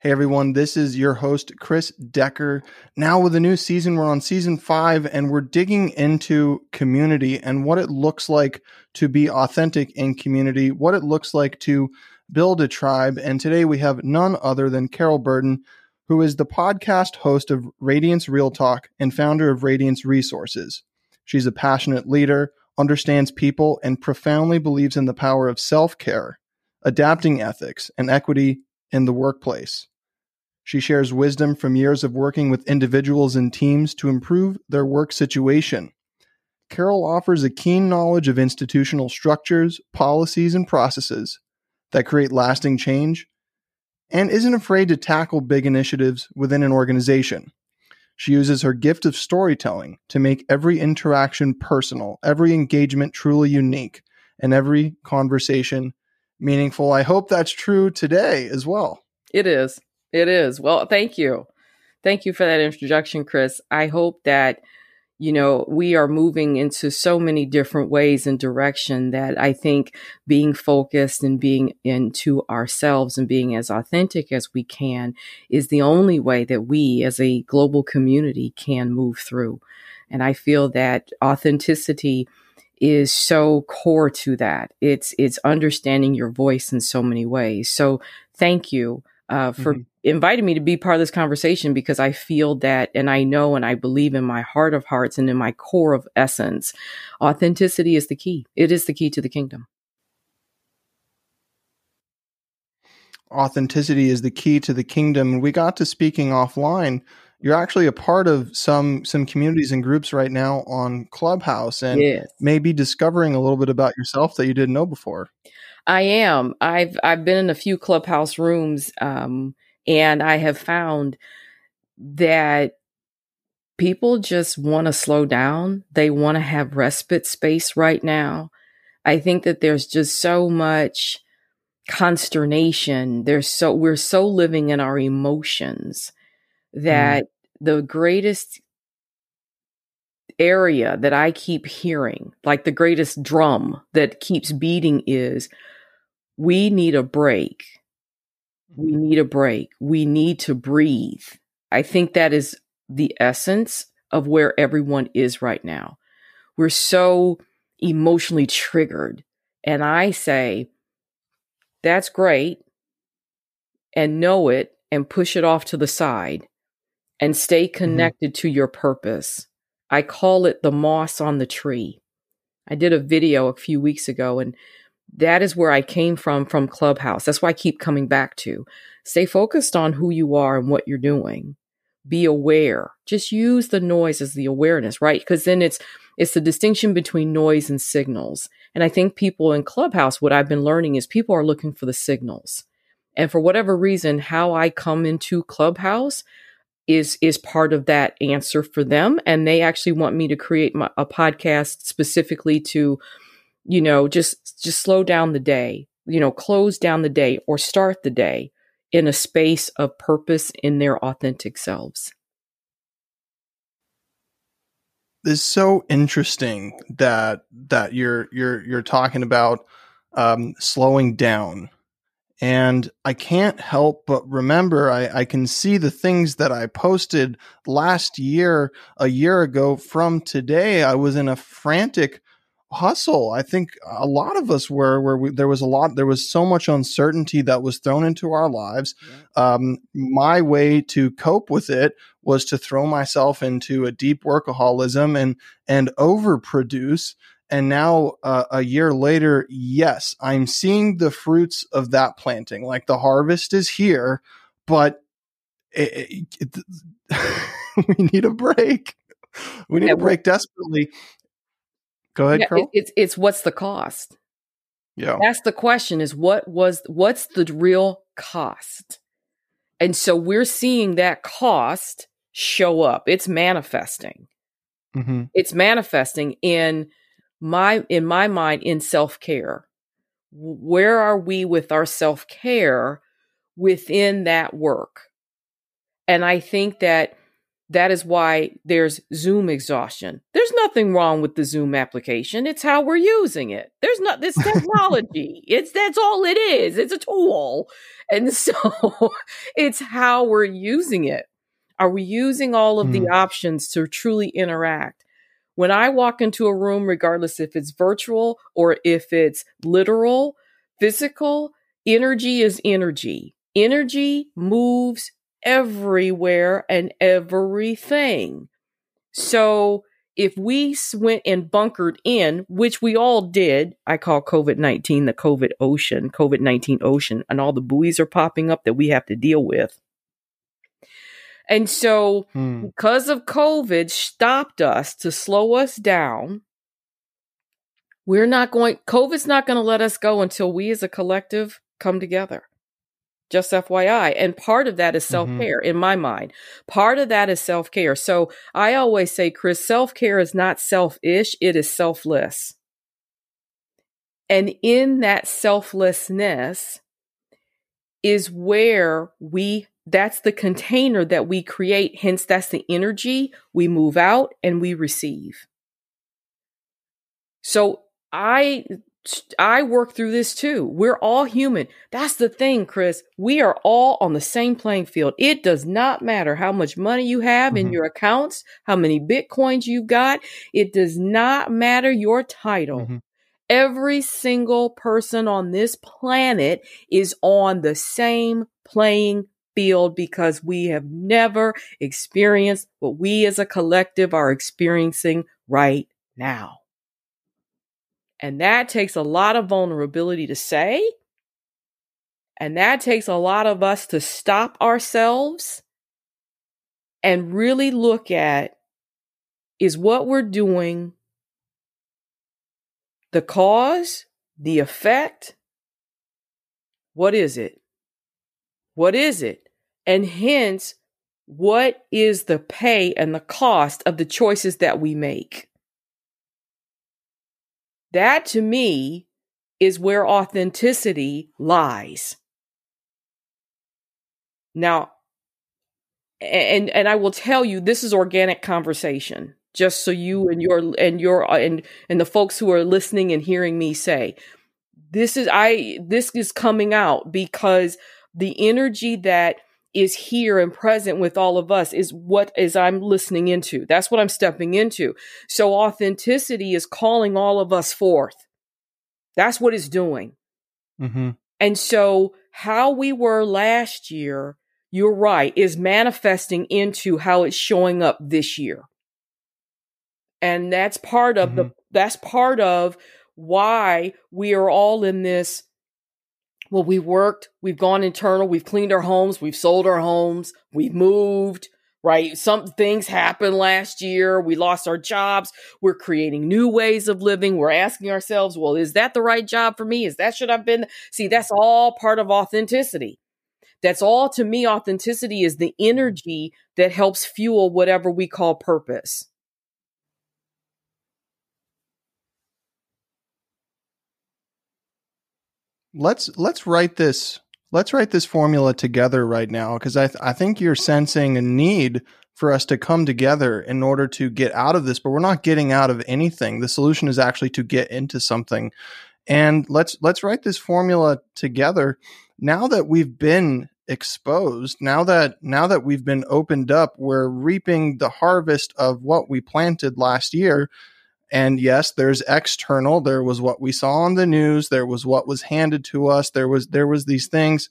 Hey everyone, this is your host, Chris Decker. Now with a new season, we're on season 5 and we're digging into community and what it looks like to be authentic in community, what it looks like to build a tribe. And today we have none other than Carol Burden, who is the podcast host of Radiance Real Talk and founder of Radiance Resources. She's a passionate leader, understands people, and profoundly believes in the power of self-care, adapting ethics, and equity in the workplace. She shares wisdom from years of working with individuals and teams to improve their work situation. Carol offers a keen knowledge of institutional structures, policies, and processes that create lasting change and isn't afraid to tackle big initiatives within an organization. She uses her gift of storytelling to make every interaction personal, every engagement truly unique, and every conversation meaningful. I hope that's true today as well. It is. Well, thank you. Thank you for that introduction, Chris. I hope that, you know, we are moving into so many different ways and direction that I think being focused and being into ourselves and being as authentic as we can is the only way that we as a global community can move through. And I feel that authenticity is so core to that. It's understanding your voice in so many ways. So thank you for inviting me to be part of this conversation, because I feel that, and I know, and I believe in my heart of hearts and in my core of essence, authenticity is the key. It is the key to the kingdom. Authenticity is the key to the kingdom. We got to speaking offline. You're actually a part of some communities and groups right now on Clubhouse, and Maybe discovering a little bit about yourself that you didn't know before. I am. I've been in a few Clubhouse rooms, and I have found that people just want to slow down. They want to have respite space right now. I think that there's just so much consternation. We're so living in our emotions that the greatest area that I keep hearing, like the greatest drum that keeps beating, is we need a break. We need a break. We need to breathe. I think that is the essence of where everyone is right now. We're so emotionally triggered. And I say, that's great, and know it and push it off to the side. And stay connected to your purpose. I call it the moss on the tree. I did a video a few weeks ago, and that is where I came from Clubhouse. That's why I keep coming back to. Stay focused on who you are and what you're doing. Be aware. Just use the noise as the awareness, right? Because then it's the distinction between noise and signals. And I think people in Clubhouse, what I've been learning is people are looking for the signals. And for whatever reason, how I come into Clubhouse is part of that answer for them. And they actually want me to create a podcast specifically to, you know, just slow down the day, you know, close down the day or start the day in a space of purpose in their authentic selves. It's so interesting that you're talking about slowing down. And I can't help but remember, I can see the things that I posted last year, a year ago from today. I was in a frantic hustle. I think a lot of us were, there was so much uncertainty that was thrown into our lives. Yeah. My way to cope with it was to throw myself into a deep workaholism and overproduce. And now a year later, yes, I'm seeing the fruits of that planting. Like the harvest is here, but we need a break. We need a break desperately. Go ahead, Carol. It's what's the cost? Yeah, that's the question. Is what's the real cost? And so we're seeing that cost show up. It's manifesting. Mm-hmm. It's manifesting in my mind, in self-care. Where are we with our self-care within that work? And I think that That is why there's Zoom exhaustion. There's nothing wrong with the Zoom application. It's how we're using it. There's not this technology. That's all it is. It's a tool. And so it's how we're using it. Are we using all of the options to truly interact? When I walk into a room, regardless if it's virtual or if it's literal, physical, energy is energy. Energy moves everywhere and everything. So if we went and bunkered in, which we all did, I call COVID-19 the COVID ocean, COVID-19 ocean, and all the buoys are popping up that we have to deal with. And so because of COVID stopped us to slow us down, COVID's not going to let us go until we as a collective come together. Just FYI. And part of that is self-care in my mind. Part of that is self-care. So I always say, Chris, self-care is not selfish. It is selfless. And in that selflessness is where that's the container that we create. Hence, that's the energy we move out and we receive. So I work through this too. We're all human. That's the thing, Chris. We are all on the same playing field. It does not matter how much money you have in your accounts, how many Bitcoins you've got. It does not matter your title. Every single person on this planet is on the same playing field because we have never experienced what we as a collective are experiencing right now. And that takes a lot of vulnerability to say. And that takes a lot of us to stop ourselves and really look at, is what we're doing the cause, the effect? What is it? What is it? And hence, what is the pay and the cost of the choices that we make? That, to me, is where authenticity lies. Now, and I will tell you, this is organic conversation, just so you and your and the folks who are listening and hearing me say, this is coming out because the energy that is here and present with all of us is what is I'm listening into. That's what I'm stepping into. So authenticity is calling all of us forth. That's what it's doing. And so how we were last year, you're right, is manifesting into how it's showing up this year. And that's part of why we are all in this. Well, we worked, we've gone internal, we've cleaned our homes, we've sold our homes, we've moved, right? Some things happened last year. We lost our jobs. We're creating new ways of living. We're asking ourselves, well, is that the right job for me? Is that should I've been? See, that's all part of authenticity. That's all, to me, authenticity is the energy that helps fuel whatever we call purpose. Let's write this formula together right now, because I think you're sensing a need for us to come together in order to get out of this, but we're not getting out of anything. The solution is actually to get into something. And let's write this formula together. Now that we've been exposed, now that we've been opened up, we're reaping the harvest of what we planted last year. And yes, there's external. There was what we saw on the news. There was what was handed to us. There was these things.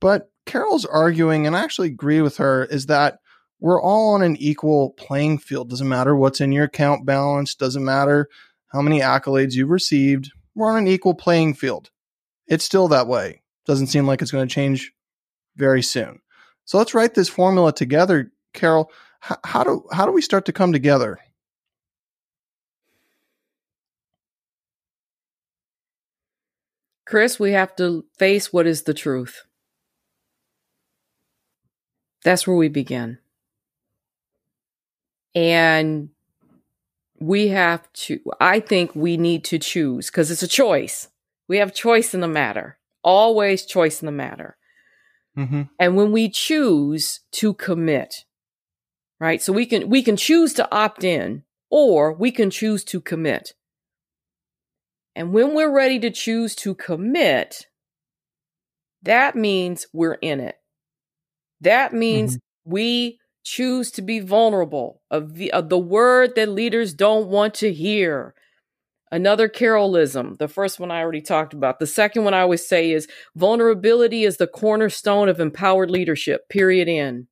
But Carol's arguing, and I actually agree with her, is that we're all on an equal playing field. Doesn't matter what's in your account balance. Doesn't matter how many accolades you've received. We're on an equal playing field. It's still that way. Doesn't seem like it's going to change very soon. So let's write this formula together, Carol. How do we start to come together? Chris, we have to face what is the truth. That's where we begin. And we need to choose, because it's a choice. We have choice in the matter, always choice in the matter. And when we choose to commit, right? So we can choose to opt in, or we can choose to commit. And when we're ready to choose to commit, that means we're in it. That means we choose to be vulnerable, of the word that leaders don't want to hear. Another Carolism, the first one I already talked about. The second one I always say is vulnerability is the cornerstone of empowered leadership, period, end.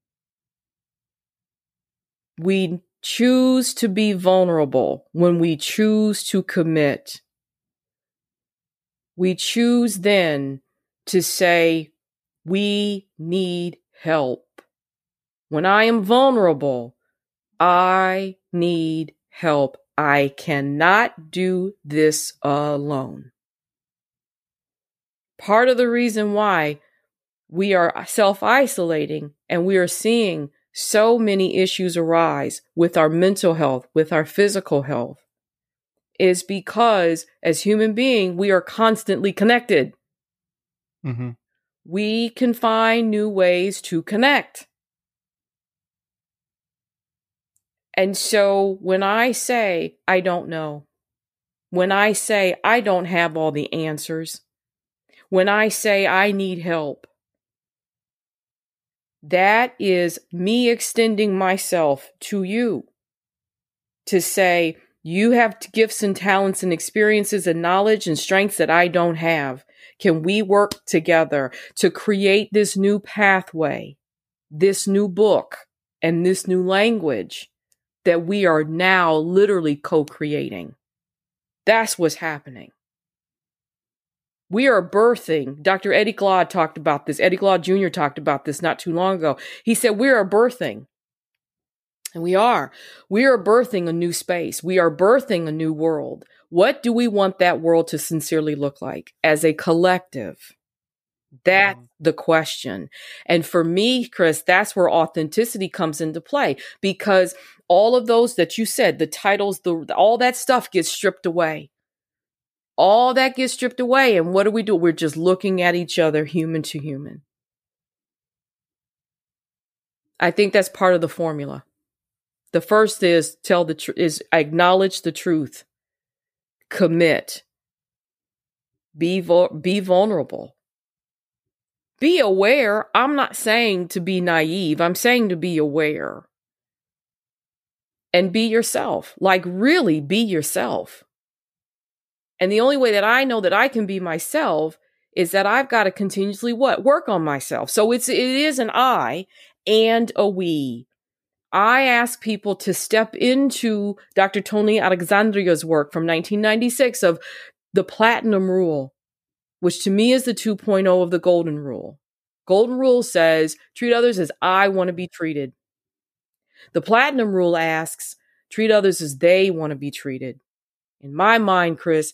We choose to be vulnerable when we choose to commit. We choose then to say, we need help. When I am vulnerable, I need help. I cannot do this alone. Part of the reason why we are self-isolating and we are seeing so many issues arise with our mental health, with our physical health, is because as human beings, we are constantly connected. Mm-hmm. We can find new ways to connect. And so when I say, I don't know, when I say, I don't have all the answers, when I say, I need help, that is me extending myself to you to say, you have gifts and talents and experiences and knowledge and strengths that I don't have. Can we work together to create this new pathway, this new book, and this new language that we are now literally co-creating? That's what's happening. We are birthing. Dr. Eddie Glaude talked about this. Eddie Glaude Jr. talked about this not too long ago. He said, we are birthing. And we are. We are birthing a new space. We are birthing a new world. What do we want that world to sincerely look like as a collective? That's the question. And for me, Chris, that's where authenticity comes into play, because all of those that you said, the titles, all that stuff gets stripped away. All that gets stripped away. And what do? We're just looking at each other, human to human. I think that's part of the formula. The first is acknowledge the truth, commit, be vulnerable. Be aware. I'm not saying to be naive. I'm saying to be aware. And be yourself. Like, really be yourself. And the only way that I know that I can be myself is that I've got to continuously work on myself. So it is an I and a we. I ask people to step into Dr. Tony Alexandria's work from 1996 of the Platinum Rule, which to me is the 2.0 of the Golden Rule. Golden Rule says, treat others as I want to be treated. The Platinum Rule asks, treat others as they want to be treated. In my mind, Chris,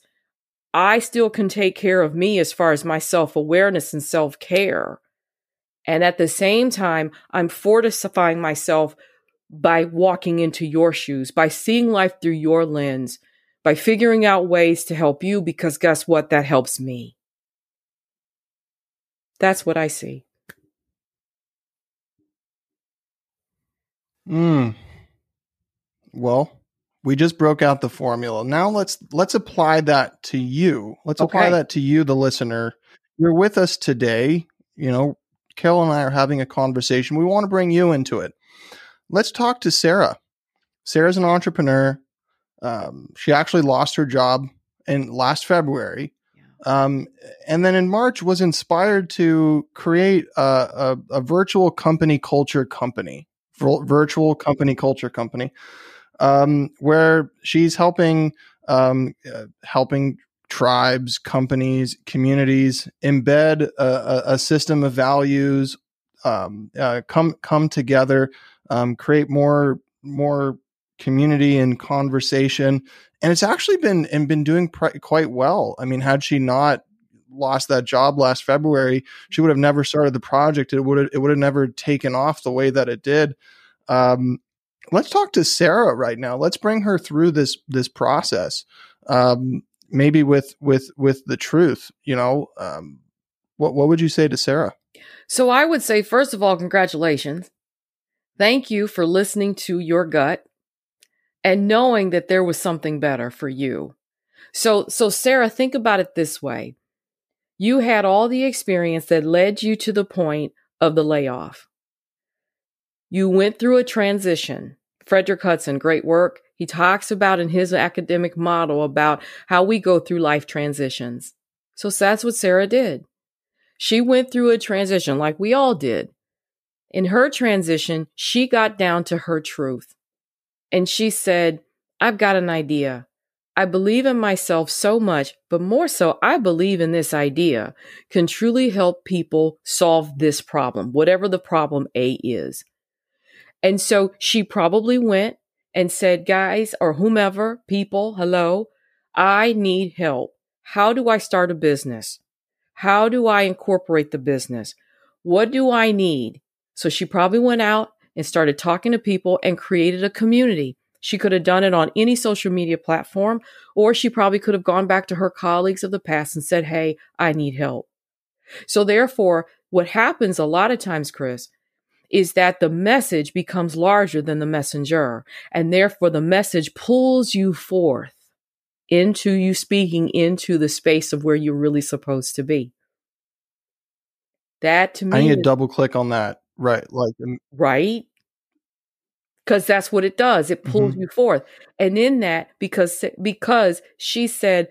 I still can take care of me as far as my self-awareness and self-care. And at the same time, I'm fortifying myself by walking into your shoes, by seeing life through your lens, by figuring out ways to help you, because guess what? That helps me. That's what I see. Well, we just broke out the formula. Now let's apply that to you. Let's apply that to you, the listener. You're with us today. You know, Carol and I are having a conversation. We want to bring you into it. Let's talk to Sarah. Sarah's an entrepreneur. She actually lost her job in last February. And then in March was inspired to create a virtual company culture company, where she's helping tribes, companies, communities embed a system of values, come together, create more community and conversation. And it's actually been doing quite well. I mean, had she not lost that job last February, she would have never started the project. It would have never taken off the way that it did. Let's talk to Sarah right now. Let's bring her through this process. Maybe with the truth, you know. What would you say to Sarah? So I would say, first of all, congratulations. Thank you for listening to your gut and knowing that there was something better for you. So Sarah, think about it this way. You had all the experience that led you to the point of the layoff. You went through a transition. Frederick Hudson, great work. He talks about in his academic model about how we go through life transitions. So that's what Sarah did. She went through a transition like we all did. In her transition, she got down to her truth. And she said, I've got an idea. I believe in myself so much, but more so, I believe in this idea can truly help people solve this problem, whatever the problem A is. And so she probably went and said, guys, or whomever, people, hello, I need help. How do I start a business? How do I incorporate the business? What do I need? So she probably went out and started talking to people and created a community. She could have done it on any social media platform, or she probably could have gone back to her colleagues of the past and said, hey, I need help. So therefore, what happens a lot of times, Chris, is that the message becomes larger than the messenger, and therefore the message pulls you forth into you speaking into the space of where you're really supposed to be. That to me, I need to double click on that. Right. Right. Because that's what it does. It pulls you forth. And in that, because she said,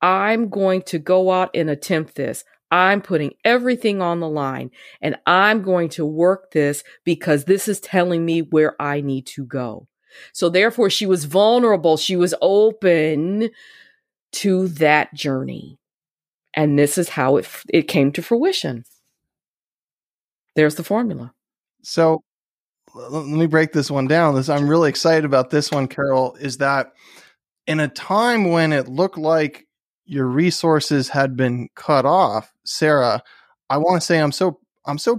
I'm going to go out and attempt this. I'm putting everything on the line and I'm going to work this because this is telling me where I need to go. So therefore, she was vulnerable. She was open to that journey. And this is how it came to fruition. There's the formula. So let me break this one down. I'm really excited about this one, Carol, is that in a time when it looked like your resources had been cut off, Sarah, I want to say I'm so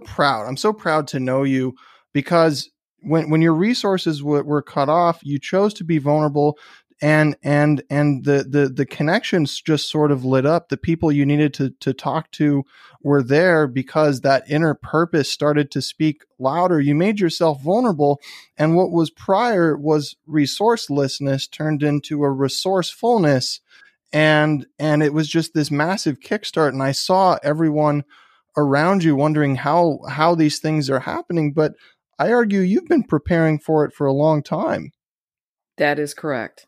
proud. I'm so proud to know you because when your resources were cut off, you chose to be vulnerable and the connections just sort of lit up. The people you needed to talk to were there because that inner purpose started to speak louder. You made yourself vulnerable, and what was prior was resourcelessness turned into a resourcefulness, and it was just this massive kickstart. And I saw everyone around you wondering how these things are happening, but I argue you've been preparing for it for a long time. That is correct.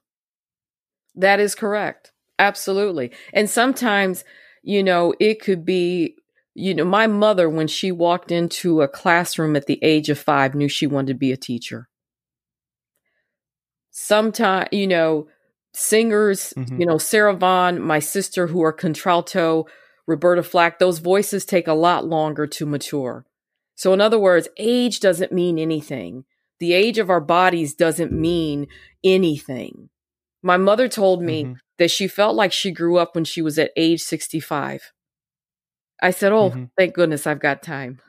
That is correct. Absolutely. And sometimes, it could be, my mother, when she walked into a classroom at the age of 5, knew she wanted to be a teacher. Sometimes, singers, Sarah Vaughan, my sister, who are contralto, Roberta Flack, those voices take a lot longer to mature. So in other words, age doesn't mean anything. The age of our bodies doesn't mean anything. My mother told me that she felt like she grew up when she was at age 65. I said, oh, thank goodness I've got time.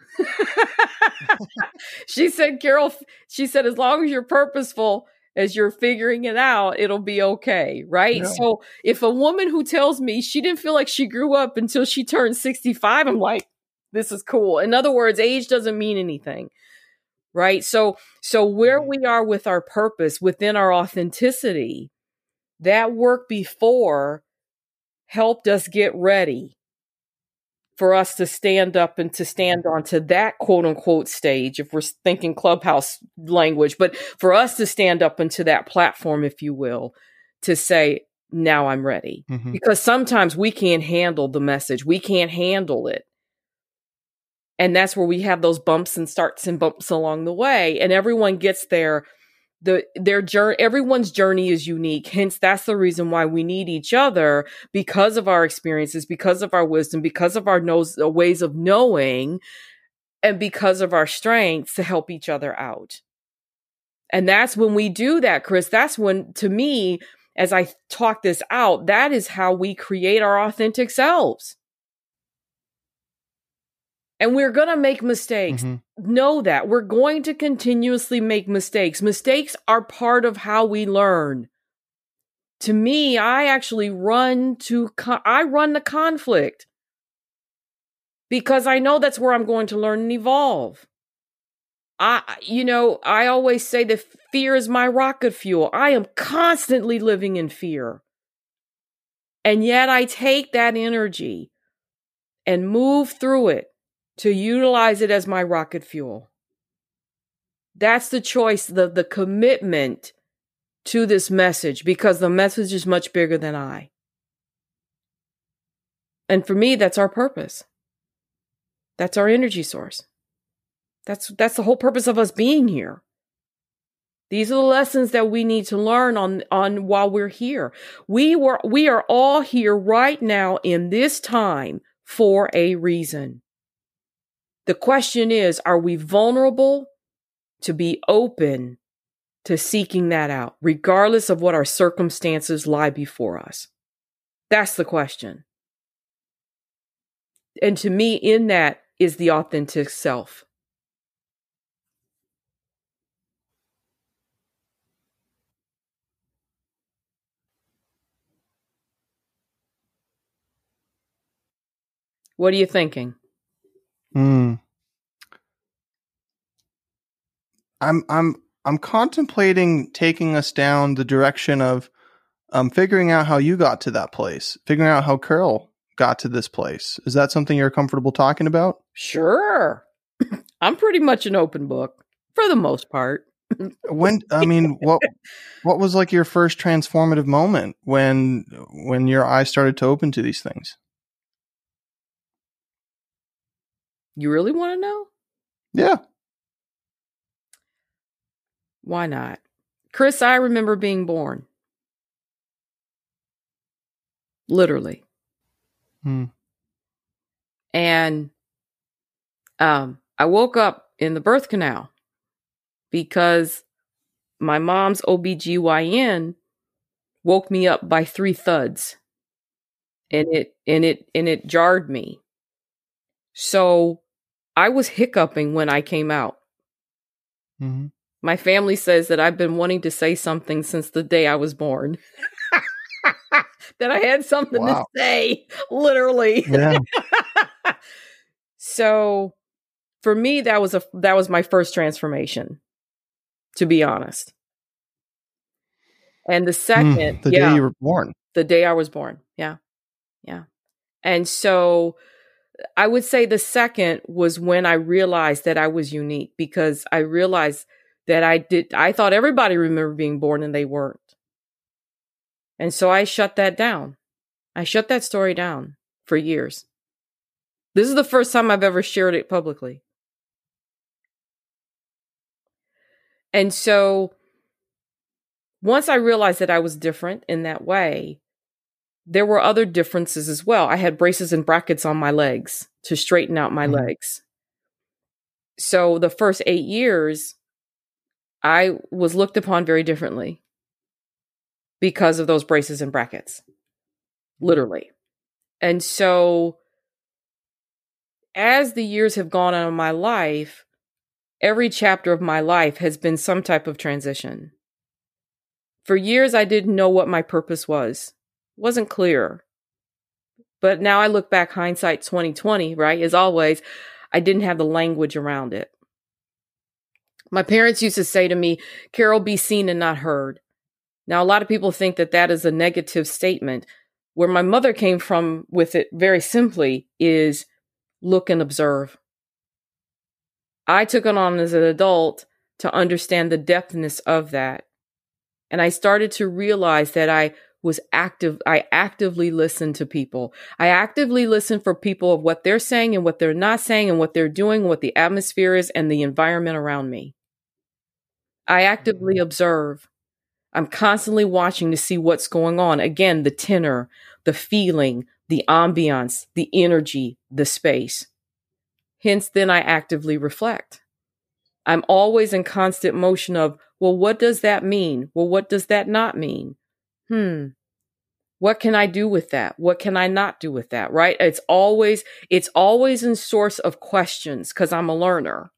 She said, Carol, she said, as long as you're purposeful, as you're figuring it out, it'll be okay, right? No. So if a woman who tells me she didn't feel like she grew up until she turned 65, I'm like, this is cool. In other words, age doesn't mean anything. Right. So where we are with our purpose within our authenticity, that work before helped us get ready for us to stand up and to stand onto that quote unquote stage, if we're thinking Clubhouse language, but for us to stand up into that platform, if you will, to say, now I'm ready. Because sometimes we can't handle the message. We can't handle it. And that's where we have those bumps and starts and bumps along the way. And everyone gets there. Their journey, everyone's journey is unique. Hence, that's the reason why we need each other, because of our experiences, because of our wisdom, because of our ways of knowing, and because of our strengths to help each other out. And that's when we do that, Chris. That's when, to me, as I talk this out, that is how we create our authentic selves. And we're going to make mistakes. Know that. We're going to continuously make mistakes. Mistakes are part of how we learn. To me, I actually run the conflict because I know that's where I'm going to learn and evolve. I always say that fear is my rocket fuel. I am constantly living in fear. And yet I take that energy and move through it to utilize it as my rocket fuel. That's the choice, the commitment to this message, because the message is much bigger than I. And for me, that's our purpose. That's our energy source. That's the whole purpose of us being here. These are the lessons that we need to learn on while we're here. We are all here right now in this time for a reason. The question is, are we vulnerable to be open to seeking that out, regardless of what our circumstances lie before us? That's the question. And to me, in that is the authentic self. What are you thinking? I'm contemplating taking us down the direction of figuring out how you got to that place, figuring out how Carol got to this place. Is that something you're comfortable talking about? Sure. I'm pretty much an open book for the most part. What was like your first transformative moment when your eyes started to open to these things? You really want to know? Yeah. Why not? Chris, I remember being born. Literally. And I woke up in the birth canal because my mom's OBGYN woke me up by 3 thuds. And it jarred me. So I was hiccuping when I came out. Mm-hmm. My family says that I've been wanting to say something since the day I was born. That I had something to say, literally. Yeah. So for me, that was my first transformation, to be honest. And the second, the day you were born, the day I was born. Yeah. And so I would say the second was when I realized that I was unique, because I realized that I thought everybody remembered being born and they weren't. And so I shut that down. I shut that story down for years. This is the first time I've ever shared it publicly. And so once I realized that I was different in that way, there were other differences as well. I had braces and brackets on my legs to straighten out my legs. So the first 8 years, I was looked upon very differently because of those braces and brackets, literally. And so as the years have gone on in my life, every chapter of my life has been some type of transition. For years, I didn't know what my purpose was. Wasn't clear. But now I look back, hindsight 2020, right? As always, I didn't have the language around it. My parents used to say to me, Carol, be seen and not heard. Now, a lot of people think that that is a negative statement. Where my mother came from with it very simply is look and observe. I took it on as an adult to understand the depthness of that. And I started to realize that I actively listened to people. I actively listened for people of what they're saying and what they're not saying and what they're doing, what the atmosphere is and the environment around me. I actively observe. I'm constantly watching to see what's going on. Again, the tenor, the feeling, the ambiance, the energy, the space. Hence, then I actively reflect. I'm always in constant motion of, well, what does that mean? Well, what does that not mean? What can I do with that? What can I not do with that? Right? It's always in source of questions because I'm a learner.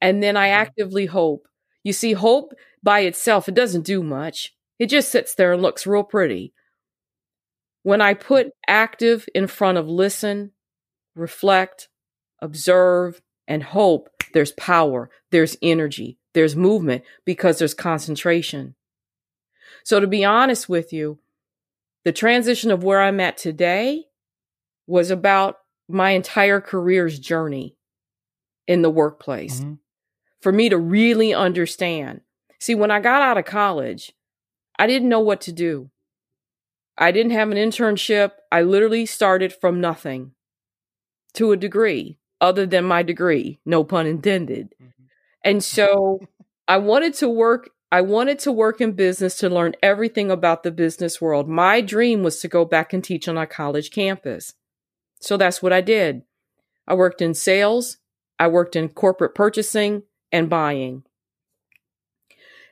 And then I actively hope. You see, hope by itself, it doesn't do much. It just sits there and looks real pretty. When I put active in front of listen, reflect, observe, and hope, There's power, there's energy, there's movement, because there's concentration. So to be honest with you, the transition of where I'm at today was about my entire career's journey in the workplace. Mm-hmm. For me to really understand. See, when I got out of college, I didn't know what to do. I didn't have an internship. I literally started from nothing to a degree, other than my degree, no pun intended. Mm-hmm. And so I wanted to work in business to learn everything about the business world. My dream was to go back and teach on a college campus. So that's what I did. I worked in sales. I worked in corporate purchasing and buying.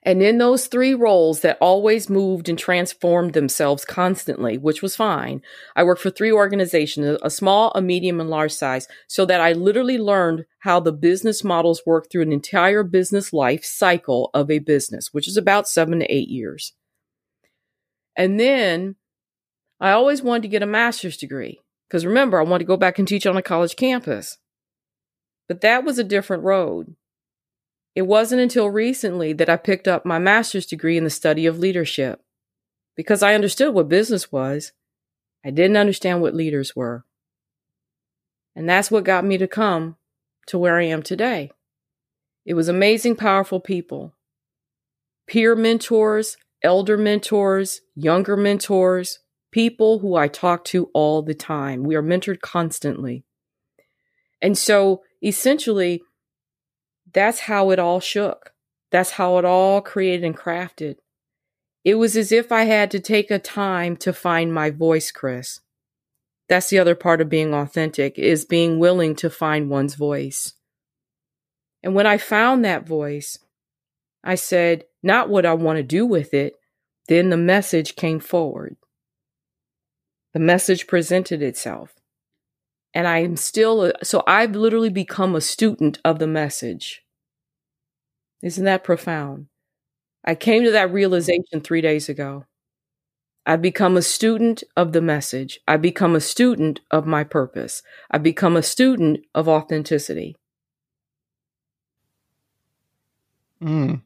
And in those three roles that always moved and transformed themselves constantly, which was fine, I worked for three organizations, a small, a medium, and large size, so that I literally learned how the business models work through an entire business life cycle of a business, which is about 7 to 8 years. And then I always wanted to get a master's degree, because remember, I wanted to go back and teach on a college campus. But that was a different road. It wasn't until recently that I picked up my master's degree in the study of leadership, because I understood what business was. I didn't understand what leaders were. And that's what got me to come to where I am today. It was amazing, powerful people, peer mentors, elder mentors, younger mentors, people who I talk to all the time. We are mentored constantly. And so essentially, that's how it all shook. That's how it all created and crafted. It was as if I had to take a time to find my voice, Chris. That's the other part of being authentic, is being willing to find one's voice. And when I found that voice, I said, not what I want to do with it. Then the message came forward. The message presented itself. And I'm still, so I've literally become a student of the message. Isn't that profound? I came to that realization 3 days ago. I've become a student of the message. I've become a student of my purpose. I've become a student of authenticity. You've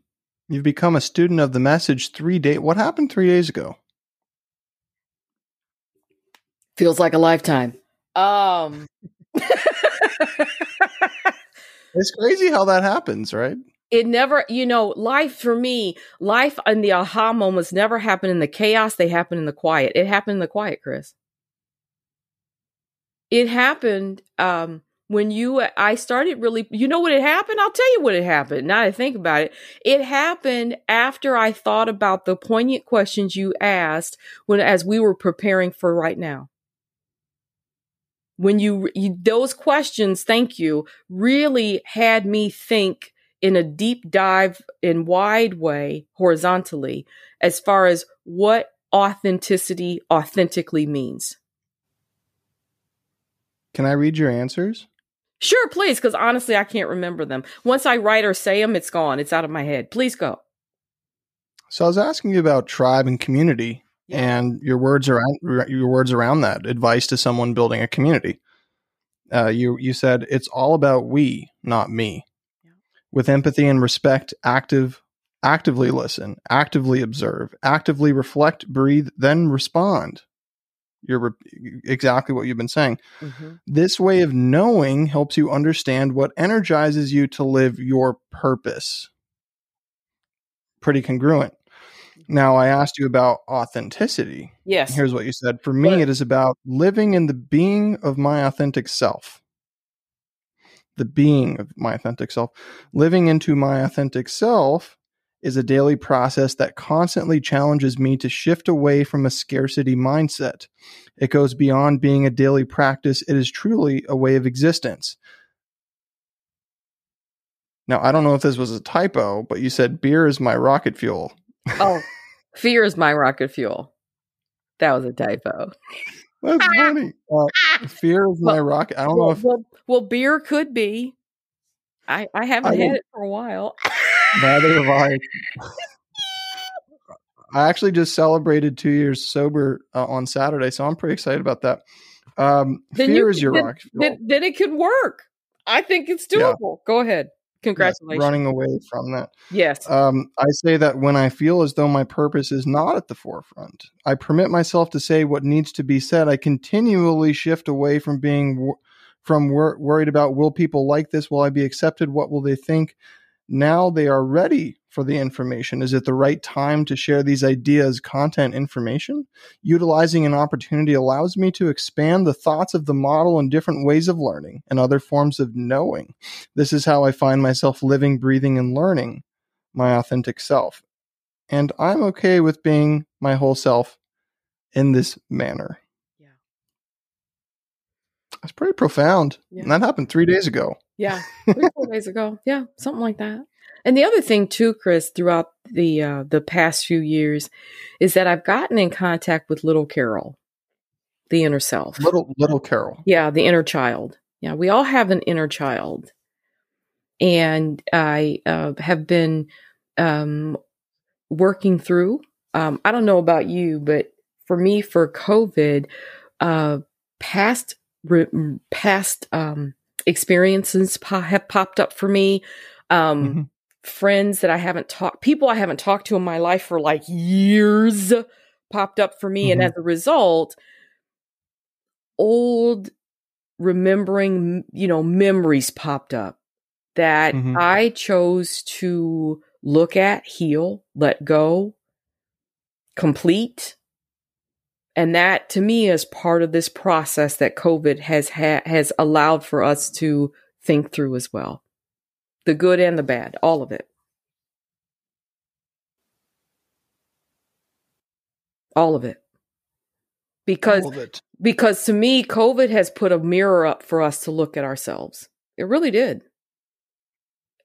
become a student of the message 3 days. What happened 3 days ago? Feels like a lifetime. It's crazy how that happens, right? It never, life for me, life and the aha moments never happen in the chaos. They happen in the quiet. It happened in the quiet, Chris. It happened I started really, what it happened? I'll tell you what it happened. Now that I think about it, it happened after I thought about the poignant questions you asked as we were preparing for right now. When those questions, thank you, really had me think in a deep dive and wide way, horizontally, as far as what authenticity authentically means. Can I read your answers? Sure, please, because honestly, I can't remember them. Once I write or say them, it's gone. It's out of my head. Please go. So I was asking you about tribe and community. Yeah. And your words around that, advice to someone building a community. You said it's all about we, not me. Yeah. With empathy and respect, actively listen, actively observe, actively reflect, breathe, then respond. Exactly what you've been saying. Mm-hmm. This way of knowing helps you understand what energizes you to live your purpose. Pretty congruent. Now, I asked you about authenticity. Yes. Here's what you said. For me, it is about living in the being of my authentic self. The being of my authentic self. Living into my authentic self is a daily process that constantly challenges me to shift away from a scarcity mindset. It goes beyond being a daily practice. It is truly a way of existence. Now, I don't know if this was a typo, but you said beer is my rocket fuel. Oh, fear is my rocket fuel. That was a typo. That's funny. Fear is my rocket. I don't know if. Well, beer could be. I haven't had it for a while. Neither have I. I actually just celebrated 2 years sober on Saturday, so I'm pretty excited about that. Fear is your rocket fuel. Then it could work. I think it's doable. Yeah. Go ahead. Congratulations. Running away from that. Yes. I say that when I feel as though my purpose is not at the forefront, I permit myself to say what needs to be said. I continually shift away from being worried about, will people like this? Will I be accepted? What will they think? Now they are ready for the information. Is it the right time to share these ideas, content, information? Utilizing an opportunity allows me to expand the thoughts of the model in different ways of learning and other forms of knowing. This is how I find myself living, breathing, and learning my authentic self. And I'm okay with being my whole self in this manner. Yeah. That's pretty profound. Yeah. And that happened 3 days ago. Yeah. 3 days ago. Yeah. Something like that. And the other thing too, Chris, throughout the past few years is that I've gotten in contact with little Carol, the inner self. Little Carol. Yeah, the inner child. Yeah, we all have an inner child. And I have been working through, I don't know about you, but for me, for COVID, past experiences have popped up for me. Mm-hmm. Friends that I haven't talked, people I haven't talked to in my life for like years popped up for me. Mm-hmm. And as a result, old remembering, memories popped up that mm-hmm. I chose to look at, heal, let go, complete. And that to me is part of this process that COVID has allowed for us to think through as well. The good and the bad, all of it. All of it. Because to me, COVID has put a mirror up for us to look at ourselves. It really did.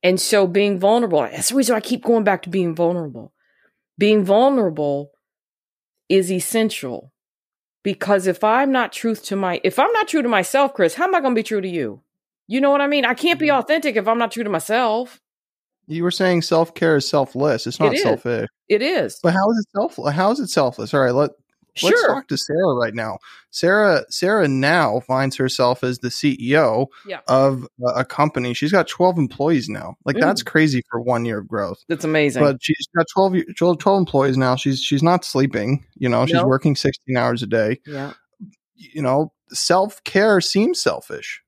And so being vulnerable, that's the reason I keep going back to being vulnerable. Being vulnerable is essential. Because if I'm not true to myself, Chris, how am I going to be true to you? You know what I mean? I can't be authentic if I'm not true to myself. You were saying self-care is selfless. It's not selfish. It is. But how is it selfless? How is it selfless? All right, let's talk to Sarah right now. Sarah now finds herself as the CEO of a company. She's got 12 employees now. That's crazy for 1 year of growth. That's amazing. But she's got 12 employees now. She's not sleeping. She's working 16 hours a day. Yeah. Self-care seems selfish.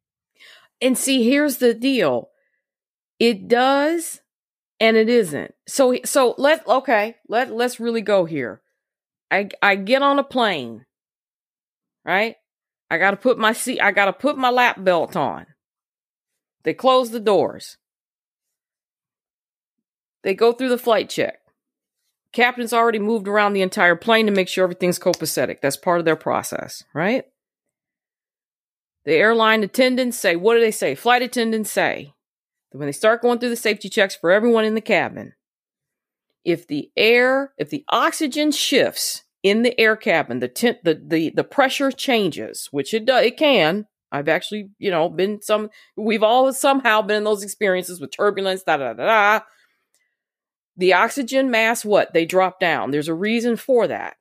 And see, here's the deal. It does and it isn't. So let's really go here. I get on a plane, right? I gotta put my lap belt on. They close the doors. They go through the flight check. Captain's already moved around the entire plane to make sure everything's copacetic. That's part of their process, right? The airline attendants say, what do they say? Flight attendants say, that when they start going through the safety checks for everyone in the cabin, if the oxygen shifts in the air cabin, the pressure changes, which it does, it can. I've actually, we've all somehow been in those experiences with turbulence, The oxygen mass, they drop down. There's a reason for that.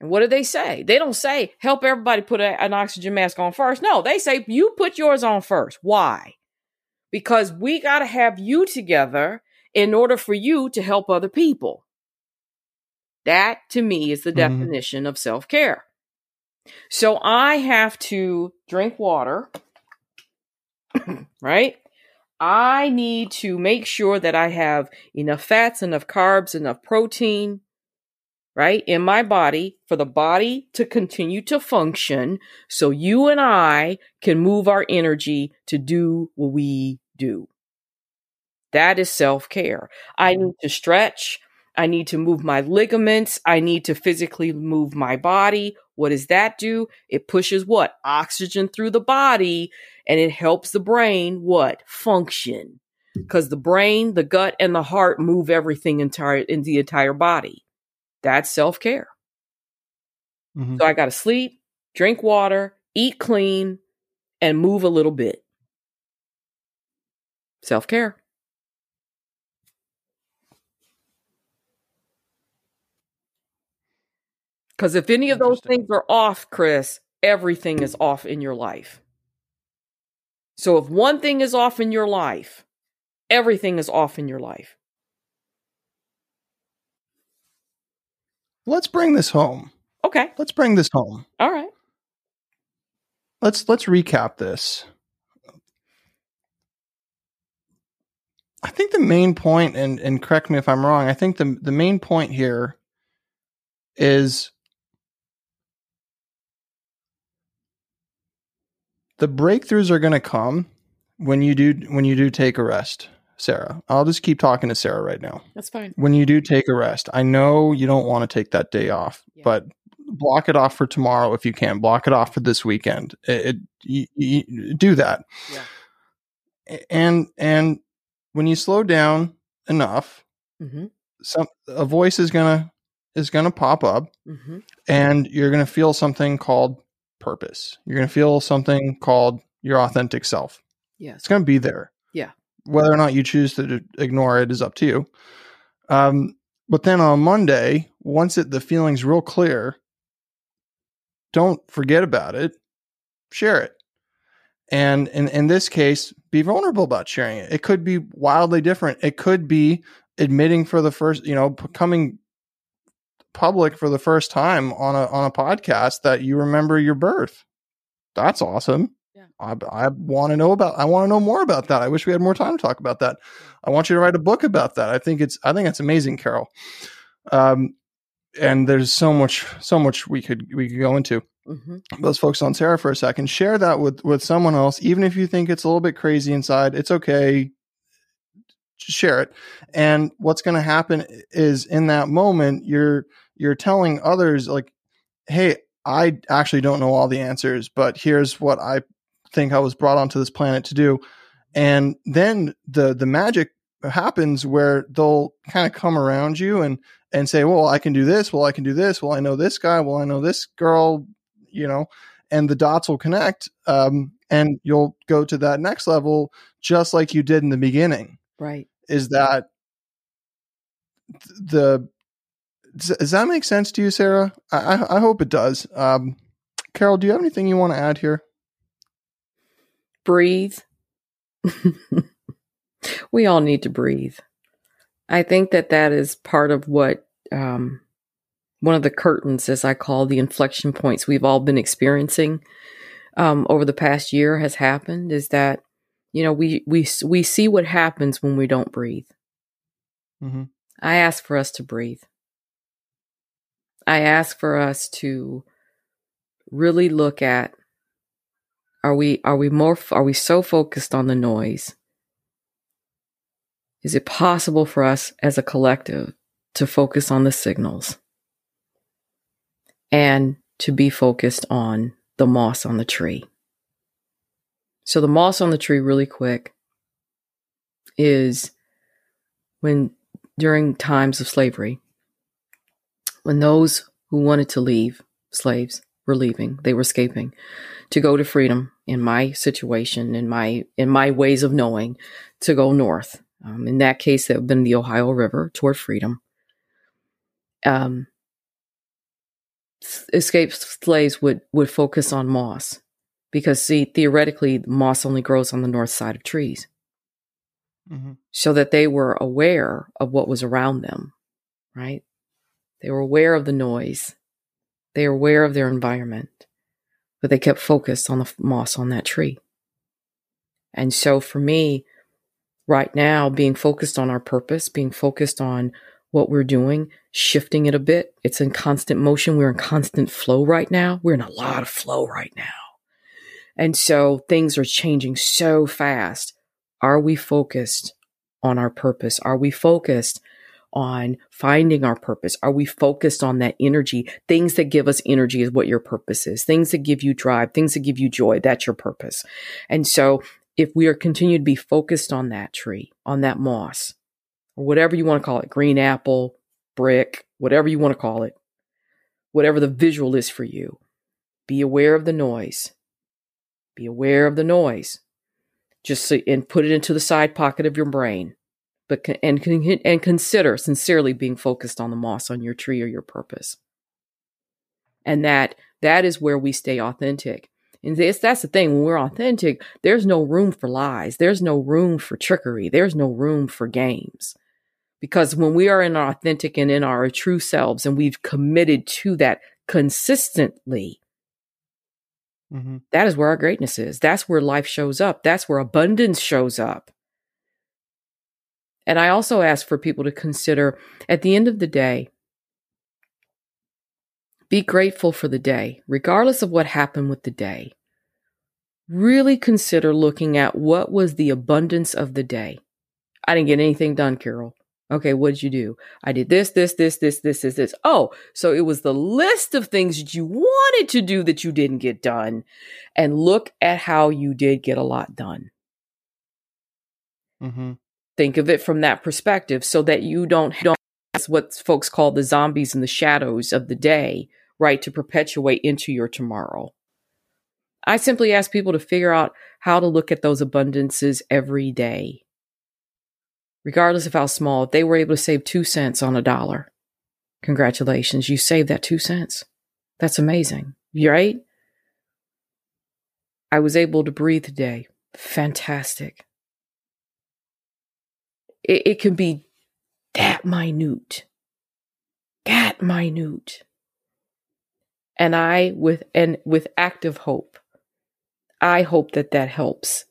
And what do they say? They don't say, help everybody put an oxygen mask on first. No, they say, you put yours on first. Why? Because we got to have you together in order for you to help other people. That, to me, is the definition of self-care. So I have to drink water, right? I need to make sure that I have enough fats, enough carbs, enough protein, right? In my body, for the body to continue to function so you and I can move our energy to do what we do. That is self-care. I need to stretch. I need to move my ligaments. I need to physically move my body. What does that do? It pushes oxygen through the body, and it helps the brain function, because the brain, the gut, and the heart move everything in the entire body. That's self-care. Mm-hmm. So I got to sleep, drink water, eat clean, and move a little bit. Self-care. Because if any of those things are off, Chris, everything is off in your life. So if one thing is off in your life, everything is off in your life. Let's bring this home. Okay. Let's bring this home. All right. Let's recap this. I think the main point, and correct me if I'm wrong, I think the main point here is the breakthroughs are going to come when you do take a rest, Sarah. I'll just keep talking to Sarah right now. That's fine. When you do take a rest, I know you don't want to take that day off, yeah, but block it off for tomorrow if you can. Block it off for this weekend. You do that. Yeah. And when you slow down enough, mm-hmm, a voice is gonna pop up, mm-hmm, and you're gonna feel something called purpose. You're gonna feel something called your authentic self. Yes, it's gonna be there. Yeah, whether or not you choose to ignore it is up to you. But then on Monday, once the feeling's real clear, don't forget about it. Share it. And in this case, be vulnerable about sharing it. It could be wildly different. It could be admitting for the first, coming public for the first time on a podcast that you remember your birth. That's awesome. Yeah. I want to know more about that. I wish we had more time to talk about that. I want you to write a book about that. I think that's amazing, Carol. And there's so much we could go into. Mm-hmm. Let's focus on Sarah for a second. Share that with someone else, even if you think it's a little bit crazy inside. It's okay. Just share it. And what's going to happen is, in that moment, you're telling others, like, "Hey, I actually don't know all the answers, but here's what I think I was brought onto this planet to do." And then the magic happens where they'll kind of come around you and say, "Well, I can do this. Well, I can do this. Well, I know this guy. Well, I know this girl." And the dots will connect, and you'll go to that next level, just like you did in the beginning. Right. Does that make sense to you, Sarah? I hope it does. Carol, do you have anything you want to add here? Breathe. We all need to breathe. I think that is part of what, one of the curtains, as I call the inflection points we've all been experiencing over the past year, has happened, is that, we see what happens when we don't breathe. Mm-hmm. I ask for us to breathe. I ask for us to really look at, are we so focused on the noise? Is it possible for us as a collective to focus on the signals? And to be focused on the moss on the tree. So the moss on the tree, really quick, is during times of slavery, when those who wanted to leave, slaves, were leaving, they were escaping to go to freedom. In my situation, in my ways of knowing, to go north. In that case, that would have been the Ohio River toward freedom. Escaped slaves would focus on moss, because theoretically moss only grows on the north side of trees, mm-hmm, so that they were aware of what was around them, right? They were aware of the noise. They were aware of their environment, but they kept focused on the moss on that tree. And so for me right now, being focused on our purpose, being focused on what we're doing, shifting it a bit. It's in constant motion. We're in constant flow right now. We're in a lot of flow right now. And so things are changing so fast. Are we focused on our purpose? Are we focused on finding our purpose? Are we focused on that energy? Things that give us energy is what your purpose is. Things that give you drive, things that give you joy, that's your purpose. And so if we are continued to be focused on that tree, on that moss, or whatever you want to call it, green apple, brick, whatever you want to call it, whatever the visual is for you, be aware of the noise. Be aware of the noise. And put it into the side pocket of your brain, and consider sincerely being focused on the moss on your tree or your purpose. And that is where we stay authentic. And that's the thing. When we're authentic, there's no room for lies. There's no room for trickery. There's no room for games. Because when we are in our authentic and in our true selves, and we've committed to that consistently, that is where our greatness is. That's where life shows up. That's where abundance shows up. And I also ask for people to consider, at the end of the day, be grateful for the day, regardless of what happened with the day. Really consider looking at what was the abundance of the day. I didn't get anything done, Carol. Okay, what did you do? I did this. Oh, so it was the list of things that you wanted to do that you didn't get done. And look at how you did get a lot done. Think of it from that perspective so that you don't what folks call the zombies and the shadows of the day, right, to perpetuate into your tomorrow. I simply ask people to figure out how to look at those abundances every day. Regardless of how small, if they were able to save 2 cents on a dollar, congratulations, you saved that 2 cents. That's amazing, right? I was able to breathe today. Fantastic. It can be that minute. And with active hope, I hope that helps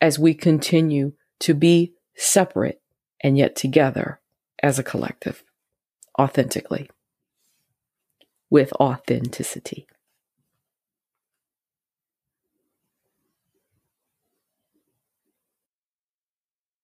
as we continue to be separate and yet together as a collective, authentically, with authenticity.